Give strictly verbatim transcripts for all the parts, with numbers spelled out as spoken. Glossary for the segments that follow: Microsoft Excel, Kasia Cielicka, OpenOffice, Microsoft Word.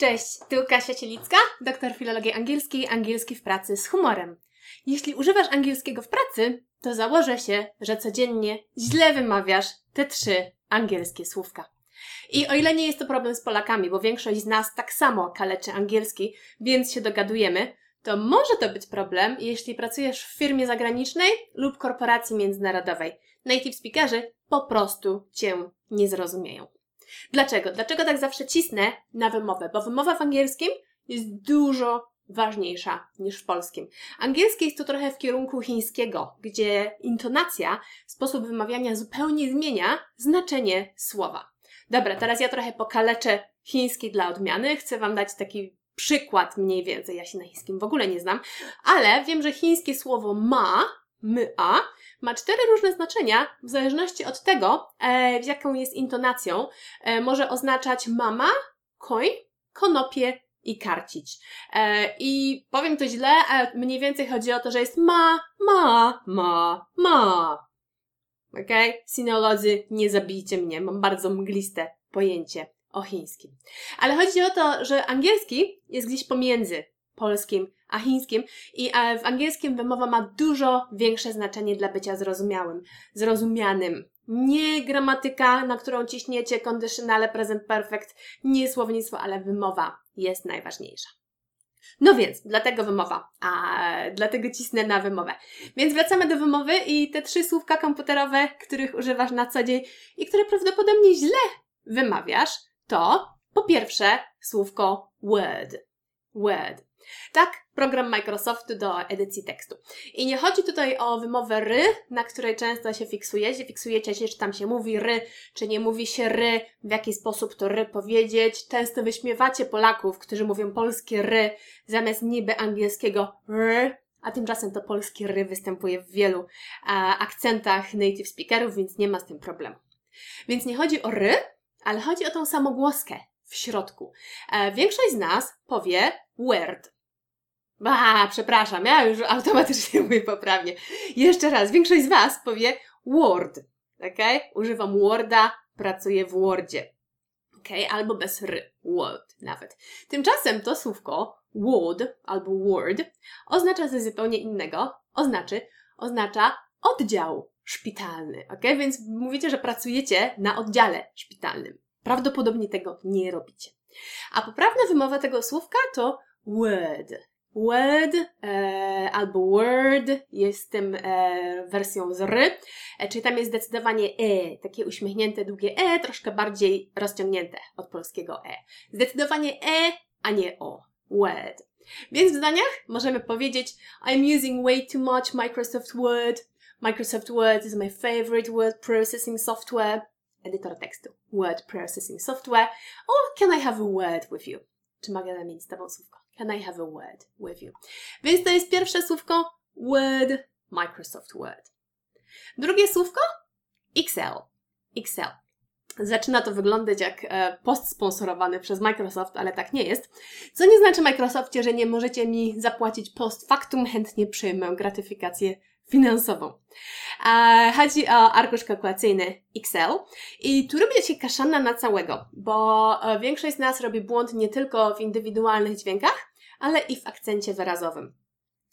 Cześć, tu Kasia Cielicka, doktor filologii angielskiej, angielski w pracy z humorem. Jeśli używasz angielskiego w pracy, to założę się, że codziennie źle wymawiasz te trzy angielskie słówka. I o ile nie jest to problem z Polakami, bo większość z nas tak samo kaleczy angielski, więc się dogadujemy, to może to być problem, jeśli pracujesz w firmie zagranicznej lub korporacji międzynarodowej. Native speakerzy po prostu Cię nie zrozumieją. Dlaczego? Dlaczego tak zawsze cisnę na wymowę? Bo wymowa w angielskim jest dużo ważniejsza niż w polskim. Angielskie jest to trochę w kierunku chińskiego, gdzie intonacja, sposób wymawiania zupełnie zmienia znaczenie słowa. Dobra, teraz ja trochę pokaleczę chiński dla odmiany. Chcę Wam dać taki przykład mniej więcej. Ja się na chińskim w ogóle nie znam, ale wiem, że chińskie słowo ma, ma, ma cztery różne znaczenia w zależności od tego, e, jaką jest intonacją. E, może oznaczać mama, koń, konopie i karcić. E, I powiem to źle, ale mniej więcej chodzi o to, że jest ma, ma, ma, ma. Okej? Okay? Sinolodzy, nie zabijcie mnie, mam bardzo mgliste pojęcie o chińskim. Ale chodzi o to, że angielski jest gdzieś pomiędzy polskim a chińskim i w angielskim wymowa ma dużo większe znaczenie dla bycia zrozumiałym, zrozumianym. Nie gramatyka, na którą ciśniecie, conditionale, present perfect, nie słownictwo, ale wymowa jest najważniejsza. No więc, dlatego wymowa, a dlatego cisnę na wymowę. Więc wracamy do wymowy i te trzy słówka komputerowe, których używasz na co dzień i które prawdopodobnie źle wymawiasz, to po pierwsze słówko word. Word. Tak, program Microsoftu do edycji tekstu. I nie chodzi tutaj o wymowę r, na której często się fiksujecie. Fiksujecie się, czy tam się mówi r, czy nie mówi się r, w jaki sposób to r powiedzieć. Często wyśmiewacie Polaków, którzy mówią polskie r zamiast niby angielskiego r, a tymczasem to polskie r występuje w wielu a, akcentach native speakerów, więc nie ma z tym problemu. Więc nie chodzi o r, ale chodzi o tą samogłoskę w środku. E, większość z nas powie word. Ba, przepraszam, ja już automatycznie mówię poprawnie. Jeszcze raz, większość z Was powie word, ok? Używam worda, pracuję w wordzie, ok? Albo bez r, word nawet. Tymczasem to słówko word albo word oznacza coś zupełnie innego, oznaczy, oznacza oddział szpitalny, ok? Więc mówicie, że pracujecie na oddziale szpitalnym. Prawdopodobnie tego nie robicie. A poprawna wymowa tego słówka to word. Word e, albo word jest tym e, wersją z r, e, czyli tam jest zdecydowanie e, takie uśmiechnięte, długie e, troszkę bardziej rozciągnięte od polskiego e. Zdecydowanie e, a nie o. Word. Więc w zdaniach możemy powiedzieć I'm using way too much Microsoft Word. Microsoft Word is my favorite word processing software. Edytor tekstu. Word processing software. Or can I have a word with you? Czy mogę zamienić z Tobą słówko? Can I have a word with you? Więc to jest pierwsze słówko Word, Microsoft Word. Drugie słówko Excel. Excel. Zaczyna to wyglądać jak post sponsorowany przez Microsoft, ale tak nie jest. Co nie znaczy, Microsoftie, że nie możecie mi zapłacić post factum, chętnie przyjmę gratyfikację finansową. E, chodzi o arkusz kalkulacyjny Excel i tu robi się kaszana na całego, bo większość z nas robi błąd nie tylko w indywidualnych dźwiękach, ale i w akcencie wyrazowym.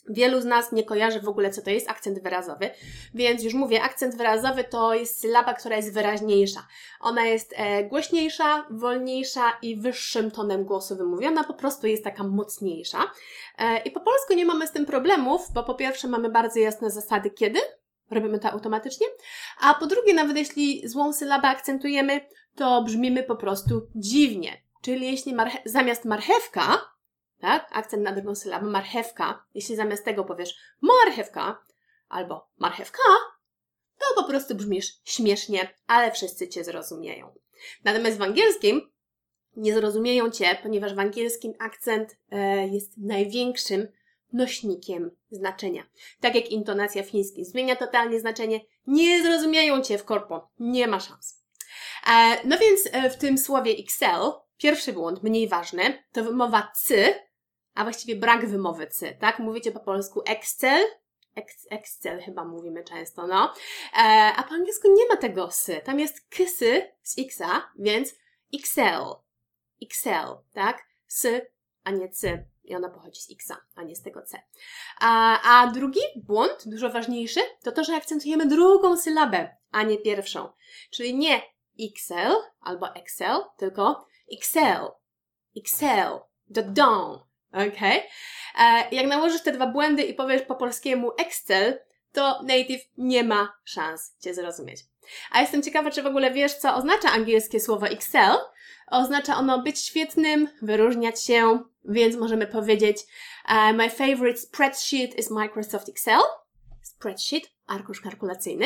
Wielu z nas nie kojarzy w ogóle, co to jest akcent wyrazowy, więc już mówię, akcent wyrazowy to jest sylaba, która jest wyraźniejsza. Ona jest e, głośniejsza, wolniejsza i wyższym tonem głosu wymówiona, po prostu jest taka mocniejsza. E, I po polsku nie mamy z tym problemów, bo po pierwsze mamy bardzo jasne zasady, kiedy robimy to automatycznie, a po drugie, nawet jeśli złą sylabę akcentujemy, to brzmimy po prostu dziwnie. Czyli jeśli marche- zamiast marchewka, tak? Akcent na drugą sylabę, marchewka. Jeśli zamiast tego powiesz marchewka albo marchewka, to po prostu brzmisz śmiesznie, ale wszyscy Cię zrozumieją. Natomiast w angielskim nie zrozumieją Cię, ponieważ w angielskim akcent e, jest największym nośnikiem znaczenia. Tak jak intonacja w chińskim zmienia totalnie znaczenie, nie zrozumieją Cię w korpo, nie ma szans. E, no więc e, w tym słowie Excel pierwszy błąd, mniej ważny, to wymowa cy, a właściwie brak wymowy cy, tak? Mówicie po polsku Excel, ex, Excel chyba mówimy często, no. E, a po angielsku nie ma tego sy, tam jest ksy z xa, więc Excel, Excel, tak? sy, a nie cy. I ona pochodzi z X, a nie z tego C. A, a drugi błąd, dużo ważniejszy, to to, że akcentujemy drugą sylabę, a nie pierwszą. Czyli nie Excel albo Excel, tylko Excel, Excel, dodon. Okej? Okay? Jak nałożysz te dwa błędy i powiesz po polskiemu Excel, to native nie ma szans Cię zrozumieć. A jestem ciekawa, czy w ogóle wiesz, co oznacza angielskie słowo Excel. Oznacza ono być świetnym, wyróżniać się, więc możemy powiedzieć uh, my favorite spreadsheet is Microsoft Excel. Spreadsheet, arkusz kalkulacyjny.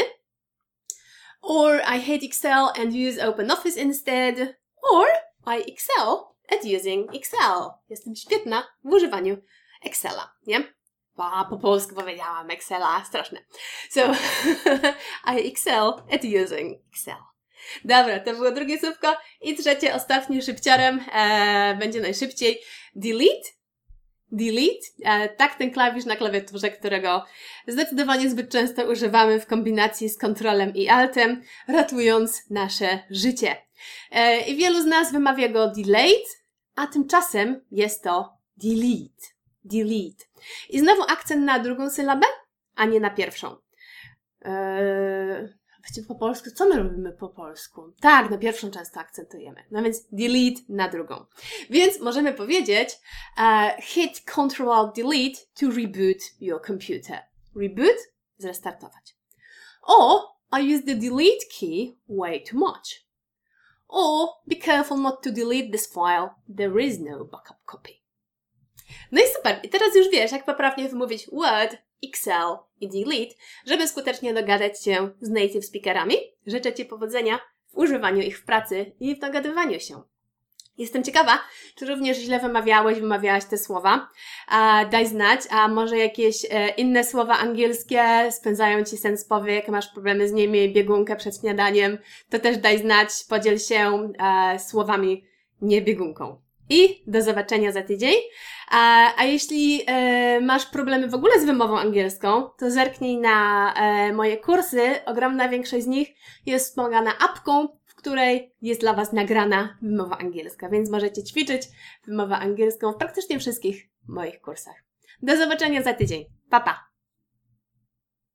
Or I hate Excel and use OpenOffice instead. Or I excel at using Excel. Jestem świetna w używaniu Excela, nie? Ba, po polsku powiedziałam Excela, straszne. So, I excel at using Excel. Dobra, to było drugie słówko i trzecie, ostatnie szybciorem, e, będzie najszybciej. Delete, delete, e, tak ten klawisz na klawiaturze, którego zdecydowanie zbyt często używamy w kombinacji z kontrolem i altem, ratując nasze życie. E, I wielu z nas wymawia go delete, a tymczasem jest to delete, delete. I znowu akcent na drugą sylabę, a nie na pierwszą. Eee, wiecie, po polsku, co my robimy po polsku? Tak, na pierwszą często akcentujemy. No więc delete na drugą. Więc możemy powiedzieć uh, hit Ctrl Delete to reboot your computer. Reboot, zrestartować. Or I use the delete key way too much. Or be careful not to delete this file. There is no backup copy. No i super, i teraz już wiesz, jak poprawnie wymówić Word, Excel i Delete, żeby skutecznie dogadać się z native speakerami. Życzę Ci powodzenia w używaniu ich w pracy i w dogadywaniu się. Jestem ciekawa, czy również źle wymawiałeś, wymawiałaś te słowa. A, daj znać, a może jakieś e, inne słowa angielskie spędzają Ci sen z powiek, masz problemy z nimi, biegunkę przed śniadaniem, to też daj znać, podziel się e, słowami, nie biegunką. I do zobaczenia za tydzień. A, a jeśli e, masz problemy w ogóle z wymową angielską, to zerknij na e, moje kursy. Ogromna większość z nich jest wspomagana apką, w której jest dla Was nagrana wymowa angielska, więc możecie ćwiczyć wymowę angielską w praktycznie wszystkich moich kursach. Do zobaczenia za tydzień. Pa, pa!